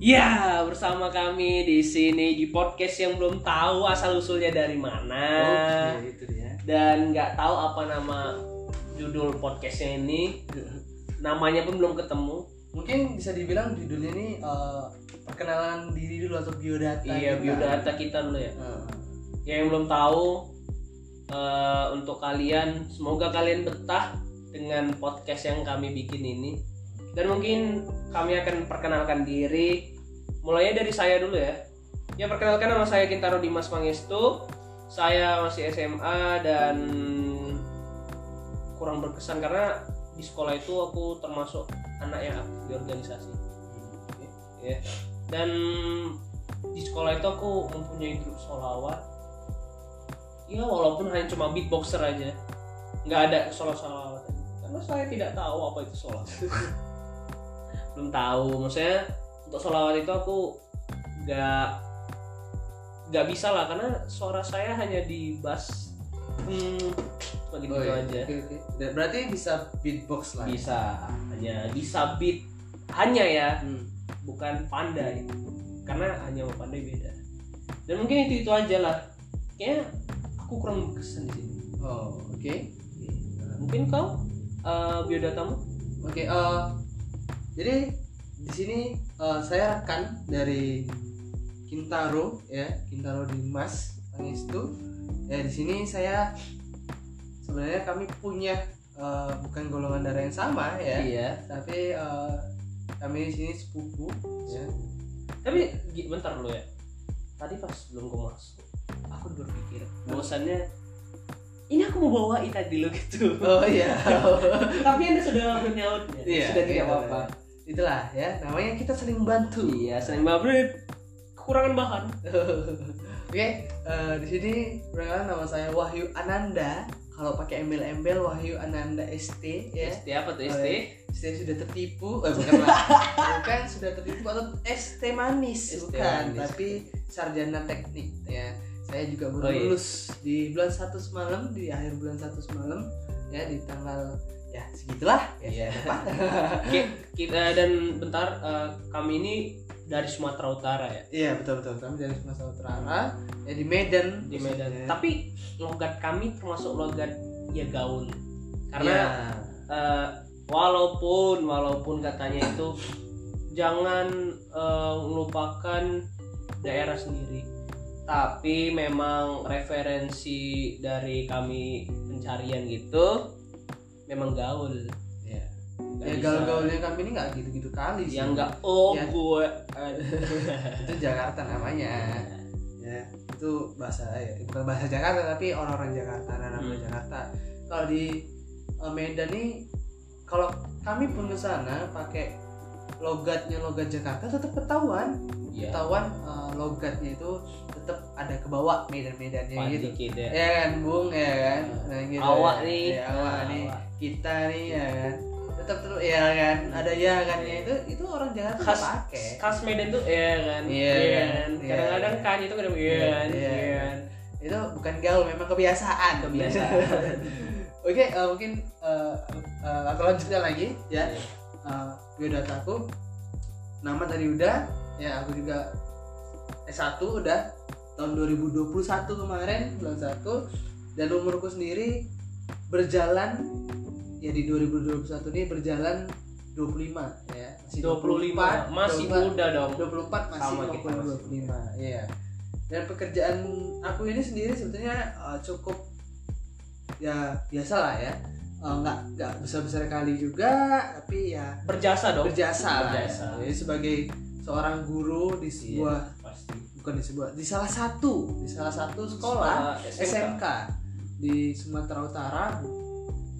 Ya, bersama kami di sini di podcast yang belum tahu asal usulnya dari mana. Oh, itu dia. Dan nggak tahu apa nama judul podcastnya ini. Namanya pun belum ketemu. Mungkin bisa dibilang judulnya ini perkenalan diri dulu atau biodata. Iya, kita. Biodata kita dulu ya. Yang belum tahu, untuk kalian, semoga kalian betah dengan podcast yang kami bikin ini. Dan mungkin kami akan perkenalkan diri. Mulainya dari saya dulu ya. Ya, perkenalkan nama saya Kintaro Dimas Pangestu. Saya masih SMA dan kurang berkesan karena di sekolah itu aku termasuk anak yang aktif di organisasi. Ya. Dan di sekolah itu aku mempunyai grup solawat. Ya, walaupun hanya cuma beatboxer aja. Nggak ada solawat. Karena saya tidak tahu apa itu solawat. Belum tahu, maksudnya untuk sholawat itu aku nggak bisa lah karena suara saya hanya di bass begitu aja. Okay. Berarti bisa beatbox lah. Bisa, hanya bisa beat hanya ya, bukan pandai. Karena hanya pandai beda. Dan mungkin itu aja lah. Kayaknya aku kurang berkesan di sini. Oh, oke. Mungkin kau biodatamu? Oke. Jadi di sini saya rekan dari Kintaro Dimas Pangestu. Ya, di sini saya sebenarnya kami punya bukan golongan darah yang sama ya. Iya. Tapi kami di sini sepupu. Ya. Tapi bentar dulu ya. Tadi pas belum gua masuk, aku berpikir bahwasannya ini aku mau bawain tadi lo gitu. Oh iya. Tapi Anda sudah menyautnya. Iya, sudah tidak apa-apa. Itulah ya, namanya kita sering bantu. Iya, sering bantu. Kekurangan bahan. Oke, di sini perkenalan nama saya Wahyu Ananda. Kalau pakai embel-embel Wahyu Ananda ST ya. ST apa tuh ST? ST sudah tertipu. Bukan sudah tertipu atau ST manis. ST bukan, manis. Tapi sarjana teknik ya. Saya juga baru lulus di bulan 1 semalam, di akhir bulan 1 semalam ya, di tanggal ya segitulah ya. Kita dan bentar kami ini dari Sumatera Utara ya. Iya, betul kami dari Sumatera Utara ya, di Medan. Tapi logat kami termasuk logat ya gaul. Karena ya. Walaupun katanya itu jangan melupakan daerah sendiri. Tapi memang referensi dari kami pencarian gitu memang gaul. Ya. Ya gaul-gaulnya kami ini nggak gitu-gitu kali sih. Yang nggak gue. Itu Jakarta namanya. Ya. Itu bahasa ya, bukan bahasa Jakarta tapi orang-orang Jakarta, anak-anak Jakarta. Kalau di Medan nih, kalau kami pun ke sana pakai logat Jakarta tetap ketahuan. Yeah. Ketahuan logatnya itu tetap ada kebawa medan-medannya gitu. Keda. Ya kan Bung ya kan. Nah, gitu, awak ya. Nih. Ya, awak nih. Kita nih ya kan. Tetap ya kan. Ada ya kannya itu orang Jakarta khas pakai. Khas Medan tuh ya kan. Iya kan. Kadang-kadang kan itu kadang iya kan. Itu bukan gaul, memang kebiasaan. Oke, mungkin aku lanjutkan lagi ya. Biodataku. Nama tadi udah. Ya, aku juga S1 udah tahun 2021 kemarin bulan 1, dan umurku sendiri berjalan ya di 2021 ini berjalan 25 ya. Masih 25 masih muda dong. 24 masih sama kita 25. Iya. Dan pekerjaan aku ini sendiri sebetulnya cukup ya biasalah ya. Enggak besar-besar kali juga, tapi ya berjasa dong. Ya. Jadi sebagai seorang guru di sebuah salah satu sekolah SMK di Sumatera Utara,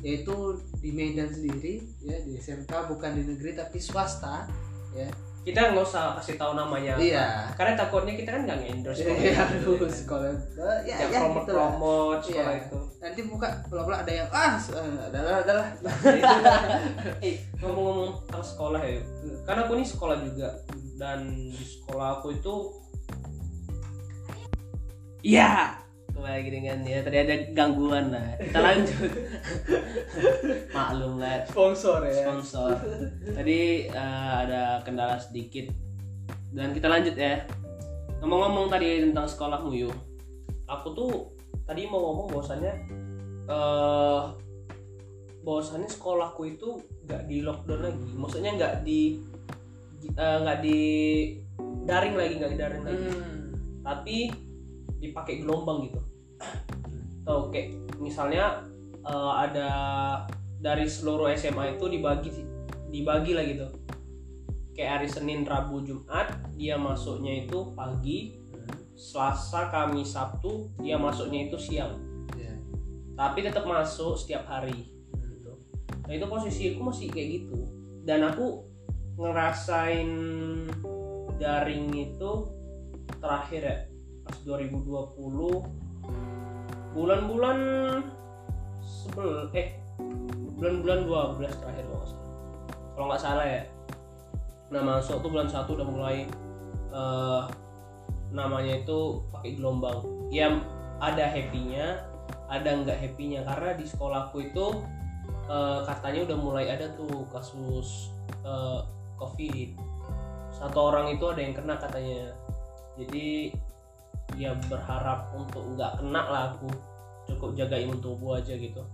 yaitu di Medan sendiri ya, di SMK bukan di negeri tapi swasta ya. Kita nggak usah kasih tahu namanya. Iya. Apa. Karena takutnya kita kan nggak endorse sekolah. Ya, promo-promo sekolah itu. Nanti buka pelan-pelan ada yang adalah. Ngomong-ngomong tentang sekolah ya. Karena aku ini sekolah juga, dan di sekolah aku itu iya. Kembali dengan ya tadi ada gangguan lah. Kita lanjut. Maklum lah. Sponsor ya. Tadi ada kendala sedikit Dan kita lanjut ya. Ngomong-ngomong tadi tentang sekolah nguyuh, aku tuh tadi mau ngomong bahwasannya sekolahku itu nggak di lockdown lagi, maksudnya nggak di daring lagi, tapi dipakai gelombang gitu. Tuh kayak misalnya ada dari seluruh SMA itu dibagi lah gitu. Kayak hari Senin, Rabu, Jumat dia masuknya itu pagi, Selasa, Kamis, Sabtu dia masuknya itu siang. Tapi tetap masuk setiap hari gitu. Nah itu posisi aku masih kayak gitu. Dan aku ngerasain daring itu terakhir ya pas 2020 bulan-bulan 12 terakhir kalau nggak salah ya. Nah masuk tuh bulan 1 udah mulai namanya itu pakai gelombang. Ya ada happy-nya, ada nggak happy-nya, karena di sekolahku itu katanya udah mulai ada tuh kasus COVID. Satu orang itu ada yang kena katanya. Jadi ya berharap untuk nggak kena lah aku, cukup jaga imun tubuh aja gitu.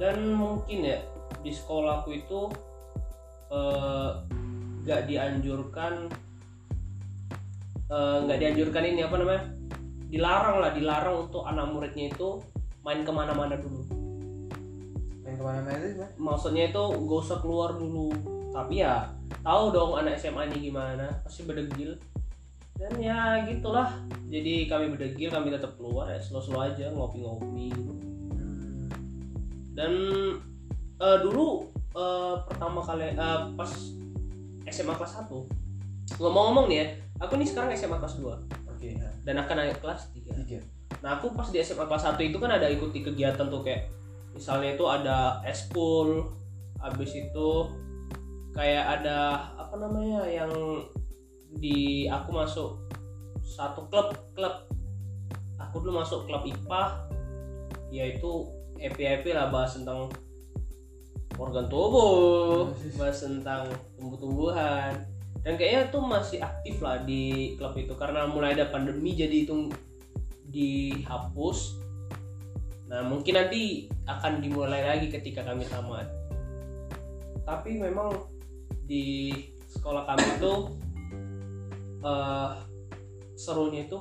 Dan mungkin ya di sekolahku itu nggak dianjurkan ini apa namanya? Dilarang untuk anak muridnya itu main kemana-mana dulu. Main kemana-mana itu? Maksudnya itu gak usah keluar dulu. Tapi ya tahu dong anak SMA ini gimana, pasti berdegil. Dan ya gitulah. Jadi kami berdegil, kami tetap keluar ya, slow-slow aja, ngopi-ngopi. Dan dulu pertama kali pas SMA kelas 1. Ngomong-ngomong nih ya, aku nih sekarang SMA kelas 2. Dan akan naik kelas 3. Nah aku pas di SMA kelas 1 itu kan ada ikuti kegiatan tuh, kayak misalnya itu ada eskul, habis itu kayak ada apa namanya yang di aku masuk satu klub. Aku dulu masuk klub IPA, yaitu happy lah, bahas tentang organ tubuh, bahas tentang tumbuh-tumbuhan. Dan kayaknya tuh masih aktif lah di klub itu, karena mulai ada pandemi jadi itu dihapus. Nah mungkin nanti akan dimulai lagi ketika kami tamat. Tapi memang di sekolah kami itu serunya itu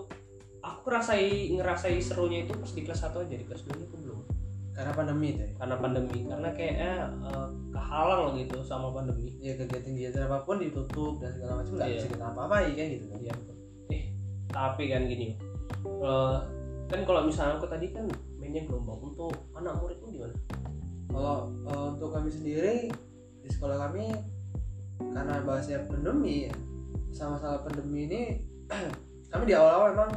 aku ngerasai serunya itu pas di kelas 1 aja. Di kelas 2 itu belum, karena pandemi karena kayaknya kehalang gitu sama pandemi ya. Kegiatan apapun ditutup dan segala macam, nggak bisa kita apa-apain kan gitu kan ya. Tapi kan gini kan kalau misalnya aku tadi kan mainnya gelombang, untuk anak muridmu gimana? Kalau untuk kami sendiri di sekolah kami, karena bahasnya pandemi, sama-sama pandemi ini kami di awal-awal memang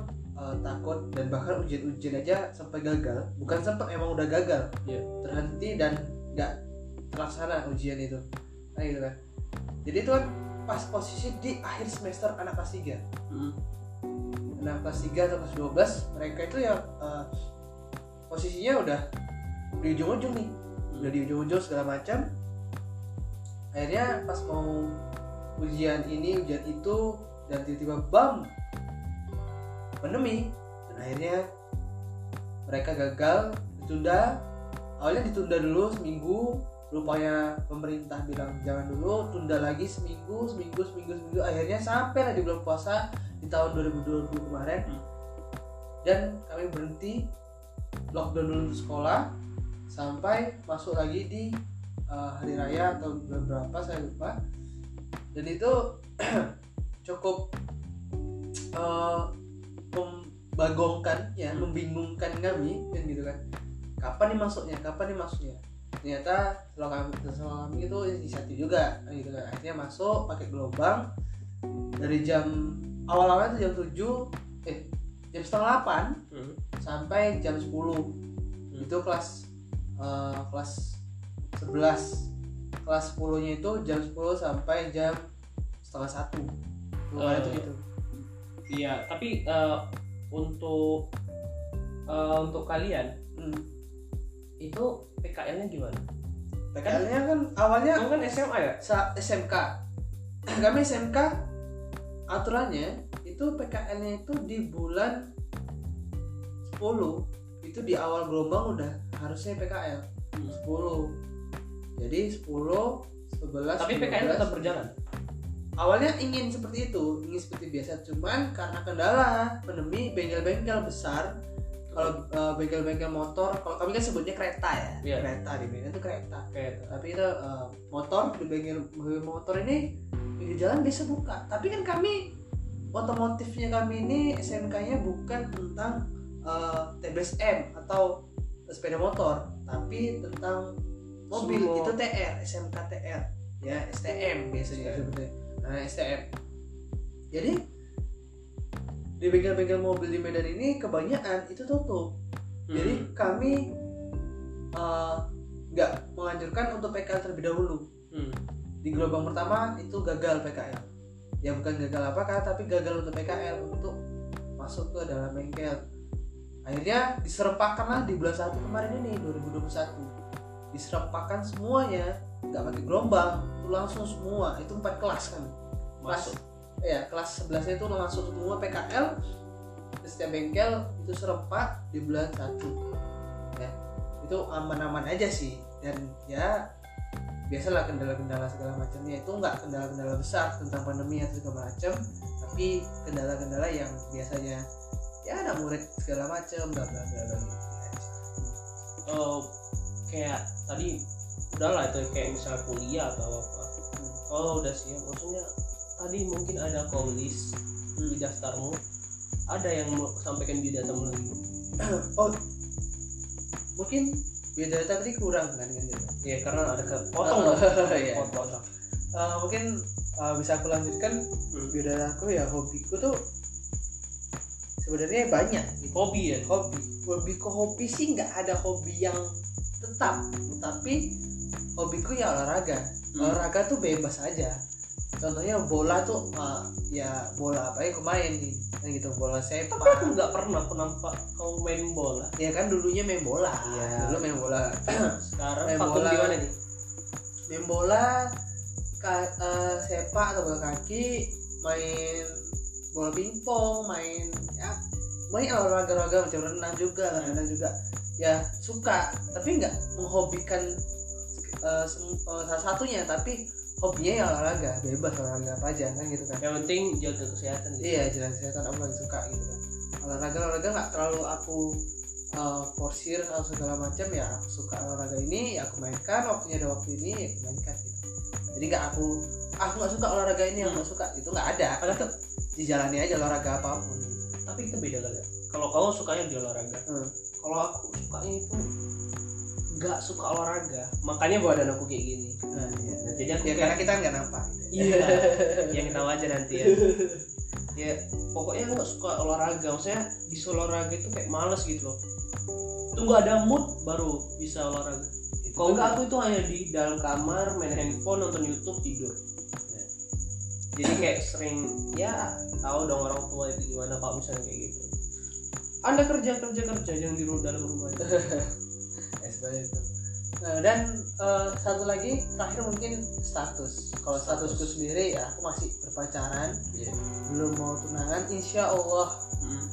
takut, dan bahkan ujian aja sampai gagal. Bukan sempat, emang udah gagal, terhenti dan nggak terlaksana ujian itu. Nah gitu kan. Jadi itu kan pas posisi di akhir semester anak kelas 3. Anak kelas 3 atau kelas 12 mereka itu yang posisinya udah di ujung-ujung nih, udah di ujung-ujung segala macam. Akhirnya pas mau ujian ini ujian itu, dan tiba-tiba bam, pandemi. Dan akhirnya mereka gagal, ditunda. Awalnya ditunda dulu seminggu, rupanya pemerintah bilang jangan dulu, tunda lagi seminggu. Akhirnya sampai lah di bulan puasa di tahun 2020 kemarin. Dan kami berhenti lockdown dulu di sekolah sampai masuk lagi di hari raya atau bulan berapa saya lupa. Dan itu cukup membagongkan ya, membingungkan kami kan gitu kan. Kapan nih masuknya? Ternyata sekolah kami itu inisiatif juga gitu kan. Akhirnya masuk pakai gelombang dari jam awal-awalnya tuh jam 7, jam setengah 8 sampai jam 10. Itu kelas 11. Kelas 10-nya itu jam 10 sampai jam setengah 1. Lumayan tuh gitu. Iya, tapi untuk kalian itu PKL-nya gimana? PKL-nya kan awalnya kan SMA ya? SMK. Kami SMK aturannya itu PKN-nya itu di bulan 10 itu di awal gelombang udah harusnya PKL 10. Jadi 10, 11. Tapi 12, PKN tetap berjalan. Awalnya ingin seperti itu, ingin seperti biasa, cuman karena kendala pandemi bengkel-bengkel besar, kalau bengkel-bengkel motor, kalau kami kan sebutnya kereta ya, yeah. Kereta di Medan itu kereta. Tapi itu motor di bengkel motor ini di jalan bisa buka. Tapi kan kami otomotifnya kami ini SMK-nya bukan tentang TBSM atau sepeda motor, tapi tentang mobil. Sumo. Itu TR, SMK TR ya, STM biasanya sebetulnya. Nah, STM. Jadi di bengkel-bengkel mobil di Medan ini kebanyakan itu tutup. Jadi kami nggak menganjurkan untuk PKL terlebih dahulu. Di gelombang pertama itu gagal PKL. Ya bukan gagal apakah, tapi gagal untuk PKL untuk masuk ke dalam bengkel. Akhirnya diserempakkanlah di bulan 1 kemarin ini 2021. Diserempakkan semuanya, nggak pakai gelombang, itu langsung semua. Itu 4 kelas kan. Masuk. Ya, kelas 11-nya itu langsung semua PKL di setiap bengkel itu serempak di bulan 1. Ya. Itu aman-aman aja sih, dan ya biasalah kendala-kendala segala macamnya itu nggak kendala-kendala besar tentang pandemi atau segala macam, tapi kendala-kendala yang biasanya ya ada murid segala macam bla bla bla bla. Kayak tadi udahlah itu kayak misal kuliah atau apa. Kalau udah siap, maksudnya tadi mungkin ada call list di daftarmu, ada yang sampaikan biodatamu lagi. Oh, mungkin biodata tadi kurang kan gitu. Ya karena ada kepotong. Iya. Mungkin bisa aku lanjutkan biodata aku. Ya hobiku tuh sebenarnya banyak. Gitu. Hobi. Hobiku sih nggak ada hobi yang tetap, tapi hobiku ya olahraga. Olahraga tuh bebas aja. Contohnya bola tuh ya bola apa ya aku main nih kan gitu, bola sepak. Tapi aku nggak pernah nampak kau main bola ya kan. Dulunya main bola ya, dulu main bola. Sekarang main bola di mana nih, main bola sepak atau bola kaki, main bola pingpong, main ya main olahraga-olahraga macam renang juga lah. Renang juga ya suka, tapi nggak menghobikan salah satunya, tapi hobinya ya olahraga, bebas olahraga apa aja kan gitu kan. Yang penting jaga kesehatan gitu. Iya, jaga kesehatan, aku lagi suka gitu kan. Olahraga nggak terlalu aku porsir atau segala macam. Ya aku suka olahraga ini, ya aku mainkan waktunya ada waktu ini, ya aku mainkan gitu. Jadi nggak aku nggak suka olahraga ini, yang nggak suka itu nggak ada. Padahal tetap dijalani aja olahraga apapun. Tapi itu beda kali ya. Kalau kamu sukanya di olahraga, kalau aku sukanya itu nggak suka olahraga, makanya badan aku kayak gini. Iya. Nah, jadi aku ya, kayak... karena kita nggak nampak. Iya. Yang tahu aja nanti ya. Ya pokoknya aku nggak suka olahraga, maksudnya di olahraga itu kayak males gitu loh. Tunggu ada mood baru bisa olahraga. Kalau nggak aku itu hanya di dalam kamar main handphone, nonton YouTube, tidur. Nah, jadi kayak sering ya tahu dong orang tua itu gimana kalau misalnya kayak gitu. Anda kerja jangan di dalam rumah itu. Itu. Nah, dan satu lagi terakhir mungkin status. Kalau statusku sendiri ya aku masih berpacaran, belum mau tunangan, insya Allah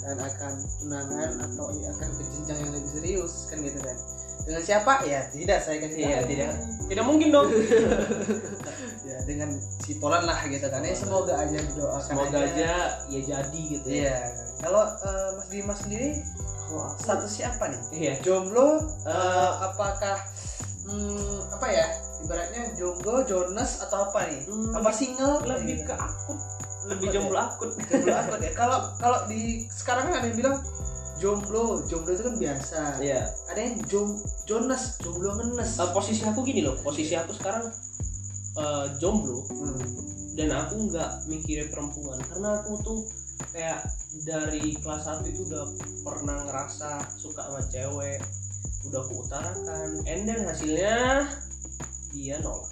dan akan tunangan atau akan ke jenjang yang lebih serius kan gitu kan. Dengan siapa? Ya tidak, saya kasih ya, tidak mungkin dong. Ya dengan si Tolan lah gitu kan. Ya, semoga aja doakan. Semoga aja ya jadi gitu ya. Kalau Mas Dimas sendiri statusnya apa nih? Iya. Jomblo, apakah apa ya? Ibaratnya jomblo, jones atau apa nih? Apa single? Lebih ke akut. Lebih jomblo akut. Jomblo akut ya. Kalau di sekarang kan ada yang bilang jomblo itu kan biasa. Iya. Ada yang jones, jomblo ngenes. Posisi aku gini loh. Posisi aku sekarang jomblo. Dan aku nggak mikirin perempuan karena aku tuh kayak dari kelas 1 itu udah pernah ngerasa suka sama cewek, udah aku utarakan, and then hasilnya dia nolak.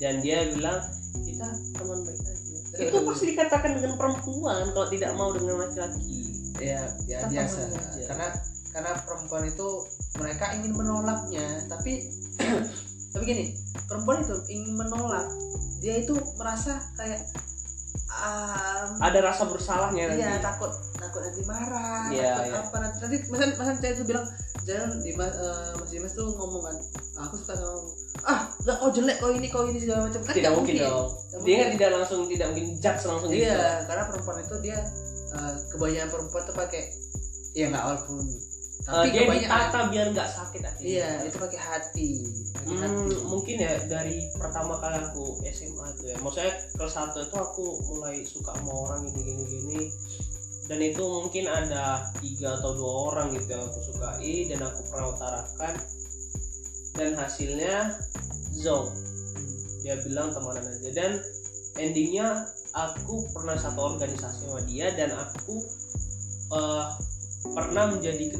Dan dia bilang kita teman baik aja. Itu pasti dikatakan dengan perempuan kalau tidak mau dengan laki-laki. Ya biasa. Karena perempuan itu mereka ingin menolaknya, tapi gini, perempuan itu ingin menolak, dia itu merasa kayak ada rasa bersalahnya nanti. Iya, takut nanti marah. Iya. Apa nanti saya tuh bilang, "Jangan Mas Dimas tuh ngomong kan. Aku suka ngomong, kau jelek, kau ini segala macam." Kan tidak mungkin dong. Dia kan tidak mungkin judge langsung gitu. Iya, karena perempuan itu dia kebanyakan perempuan tuh pakai enggak walaupun tapi dia ditata biar nggak sakit akhirnya. Iya, itu pakai hati. Mungkin ya dari pertama kali aku SMA tuh ya, maksudnya kelas 1 itu aku mulai suka sama orang gini, dan itu mungkin ada 3 atau 2 orang gitu yang aku sukai dan aku pernah utarakan, dan hasilnya zonk, dia bilang temanan aja, dan endingnya aku pernah satu organisasi sama dia dan aku pernah menjadi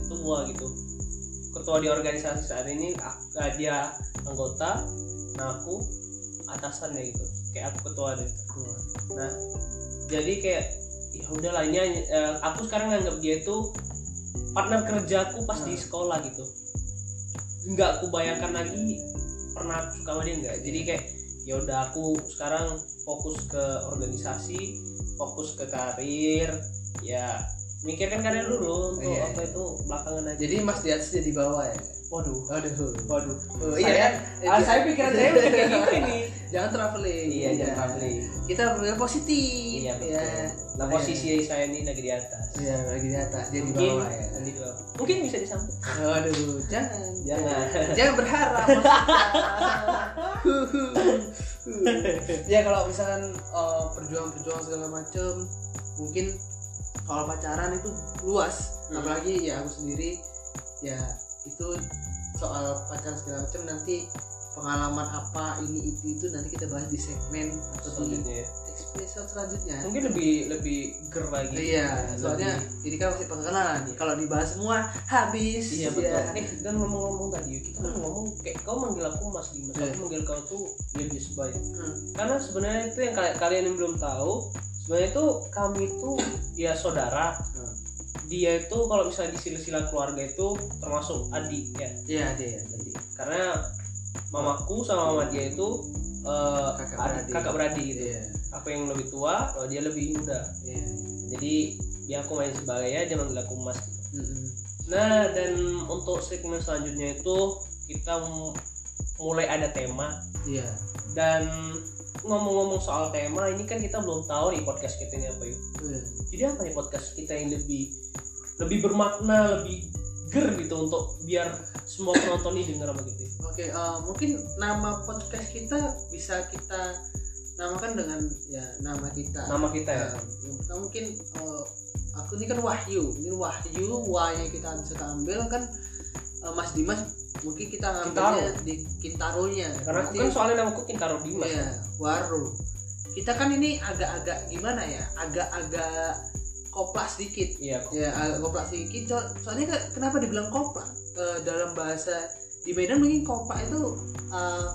ketua di organisasi saat ini. Dia anggota, nah aku atasannya gitu, kayak aku ketua deh. Nah jadi kayak ya udah lainnya, aku sekarang nganggap dia itu partner kerjaku pas di sekolah gitu. Nggak aku bayangkan lagi pernah suka sama dia, nggak. Jadi kayak ya udah, aku sekarang fokus ke organisasi, fokus ke karir ya. Mikirkan karir dulu untuk apa itu belakangan aja. Jadi Mas di atas jadi bawah ya. Waduh. Iya. Saya pikiran saya udah kayak gitu ini. Jangan traveling. Iya, jangan traveling. Kita berpikir positif. Iya, betul. Ya. Nah, posisi saya ini lagi di atas. Iya, lagi di atas. Jadi mungkin, bawah ya. Nanti dulu. Mungkin bisa disambut. Waduh, jangan berharap. Ya kalau misalkan perjuangan segala macam, mungkin kalau pacaran itu luas, apalagi ya aku sendiri ya, itu soal pacaran segala macam, nanti pengalaman apa ini itu nanti kita bahas di segmen atau selanjutnya, di episode selanjutnya mungkin lebih ger lagi. Iya, soalnya ini kan masih pengenalan. Kalau dibahas semua habis. Iya, betul. Dan ngomong-ngomong tadi kita kan ngomong kayak kau manggil aku Mas Dimas, aku manggil kau tuh lebih sebaik. Karena sebenarnya itu yang kalian yang belum tahu, sebenarnya itu kami itu ya saudara. Dia itu kalau misalnya di silsilah keluarga itu termasuk adik ya. Iya, adik. Karena mamaku sama mama dia itu kakak beradik gitu. Iya. Aku yang lebih tua, kalau dia lebih muda. Iya. Jadi dia aku main sebagai ya, dia manggil aku Mas. Nah, dan untuk segmen selanjutnya itu kita mulai ada tema. Iya. Dan ngomong-ngomong soal tema ini kan kita belum tahu nih podcast kita ini apa yuk. Jadi apa nih podcast kita yang lebih bermakna, lebih ger gitu, untuk biar semua penonton ini dengar apa gitu. Oke, mungkin nama podcast kita bisa kita namakan dengan ya nama kita ya. Nah, mungkin aku ini kan Wahyu Y-nya kita bisa ambil kan, Mas Dimas mungkin kita ngambilnya Kintaro. Di Kintaronya. Karena aku kan soalnya namaku Kintaro Dimas. Iya, Waru. Kita kan ini agak-agak gimana ya? Agak-agak kopla sedikit. Iya, agak kopla sedikit. Soalnya kenapa dibilang kopla? Dalam bahasa di Medan mungkin kopla itu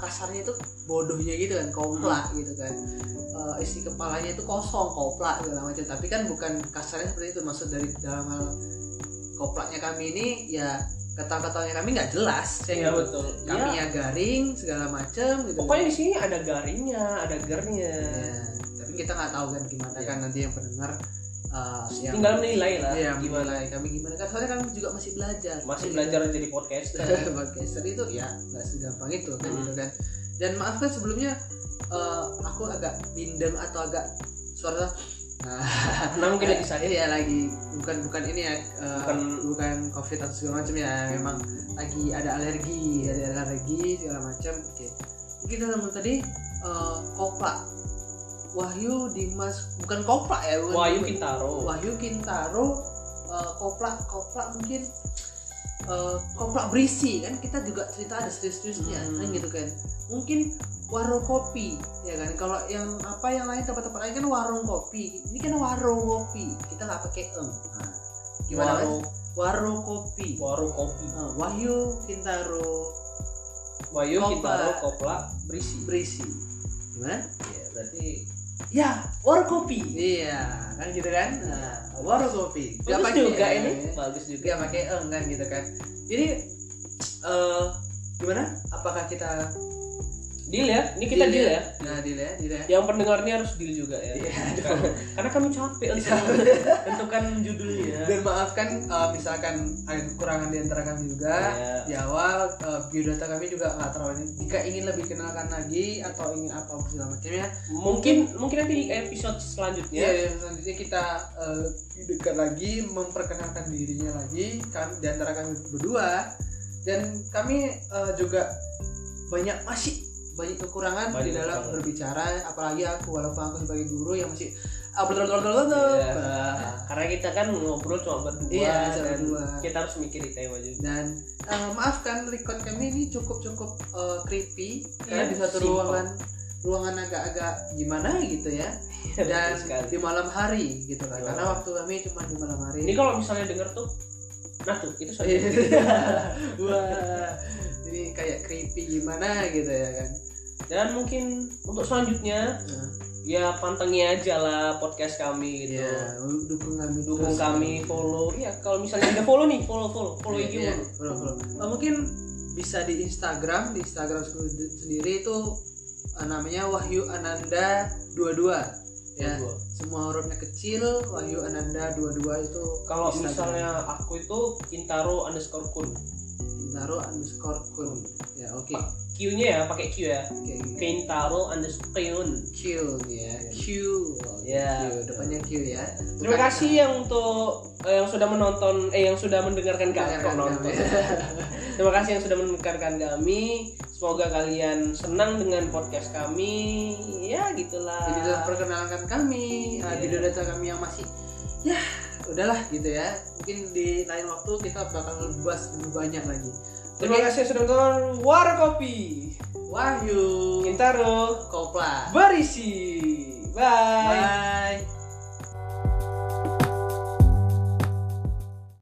kasarnya itu bodohnya gitu kan, kopla gitu kan. Isi kepalanya itu kosong, kopla segala macam. Tapi kan bukan kasarnya seperti itu, maksud dari dalam hal koplaknya kami ini ya, kata-katanya kami nggak jelas. Iya, betul. Kami ya garing segala macam gitu. Pokoknya di sini ada garingnya, ada gernya. Ya, tapi kita nggak tahu kan gimana kan nanti yang pendengar tinggal menilai lah. Iya, gimana kami gimana kan, soalnya kami juga masih belajar. Masih belajar gitu. Jadi podcaster. Podcaster itu ya nggak segampang itu kan gitu kan. Dan maaf kan sebelumnya aku agak bindeng atau agak suara. Nah, mungkin lagi sakit ya, lagi bukan ini ya, bukan COVID atau segala macam ya, memang lagi ada alergi segala macam. Oke, kita teman tadi kopla Wahyu Dimas, bukan kopla ya, Wahyu Kintaro kopla mungkin kopla berisi kan, kita juga cerita ada serius-seriusnya kan gitu kan. Mungkin warung kopi ya kan, kalau yang apa yang lain tempat-tempat lain kan warung kopi, ini kan warung kopi, kita nggak pakai gimana kan? warung kopi Wahyu Kintaro kopla berisi gimana ya, berarti ya warung kopi. Iya kan gitu kan. Nah, warung kopi nggak pakai juga ya, ini bagus juga nggak pakai kan gitu kan. Jadi gimana, apakah kita Deal ya, ini kita deal ya. Nah, deal ya. Yang pendengarnya harus deal juga ya. Karena kami capek tentukan judulnya. Dan maafkan misalkan ada kekurangan di antara kami juga. Di awal biodata kami juga nggak terlalu. Jika ingin lebih kenalkan lagi atau ingin apa segala macamnya, mungkin nanti di episode selanjutnya. Iya, selanjutnya kita dekat lagi memperkenalkan dirinya lagi kami, di antara kami berdua. Dan kami juga masih banyak kekurangan di dalam berbicara, apalagi walaupun aku sebagai guru yang masih karena kita kan ngobrol cuma berdua, kita harus mikirin tema juga. Dan maafkan record kami ini cukup creepy karena di satu ruangan agak-agak gimana gitu ya. Dan di malam hari gitu kan. Karena waktu kami cuma di malam hari. Ini kalau misalnya denger tuh itu soalnya wah, ini kayak creepy gimana gitu ya kan. Dan mungkin untuk selanjutnya ya pantengin aja lah podcast kami gitu ya, dukung kami follow ya kalau misalnya ada follow IG mungkin bisa di Instagram sendiri itu namanya Wahyu Ananda 22 ya, semua hurufnya kecil. Wahyu Ananda 22 itu kalau misalnya aku itu Kintaro_kun ya. Oke. Q-nya ya pakai Q ya. Kintaro_kun ya. Q ya. Depannya Q ya. Terima kasih yang untuk yang sudah mendengarkan kami. Terima kasih yang sudah mendengarkan kami. Semoga kalian senang dengan podcast kami. Ya gitulah. Jadi telah perkenalkan kami, biodata kami yang masih ya udahlah gitu ya. Mungkin di lain waktu kita bakal ngebahas lebih banyak lagi. Terima kasih sudah menonton Warkopi. Wahyu Kintaro Kopla Berisi. Bye.